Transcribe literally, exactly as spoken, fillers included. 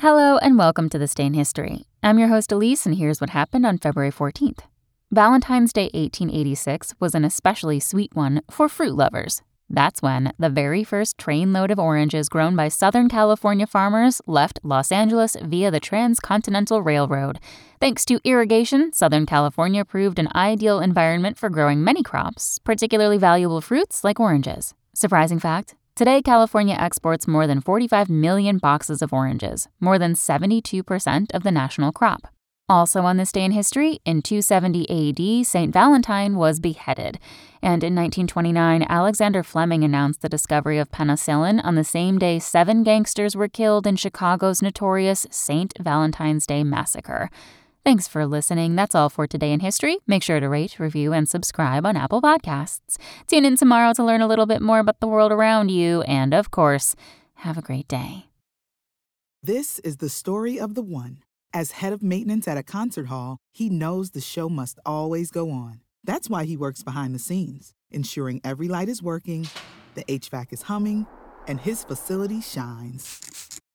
Hello and welcome to This Day in History. I'm your host Elise, and here's what happened on February fourteenth. Valentine's Day eighteen eighty-six was an especially sweet one for fruit lovers. That's when the very first trainload of oranges grown by Southern California farmers left Los Angeles via the Transcontinental Railroad. Thanks to irrigation, Southern California proved an ideal environment for growing many crops, particularly valuable fruits like oranges. Surprising fact, today California exports more than forty-five million boxes of oranges, more than seventy-two percent of the national crop. Also on this day in history, in two seventy A D, Saint Valentine was beheaded. And in nineteen twenty-nine, Alexander Fleming announced the discovery of penicillin on the same day seven gangsters were killed in Chicago's notorious Saint Valentine's Day Massacre. Thanks for listening. That's all for today in history. Make sure to rate, review, and subscribe on Apple Podcasts. Tune in tomorrow to learn a little bit more about the world around you. And of course, have a great day. This is the story of the one. As head of maintenance at a concert hall, he knows the show must always go on. That's why he works behind the scenes, ensuring every light is working, the H V A C is humming, and his facility shines.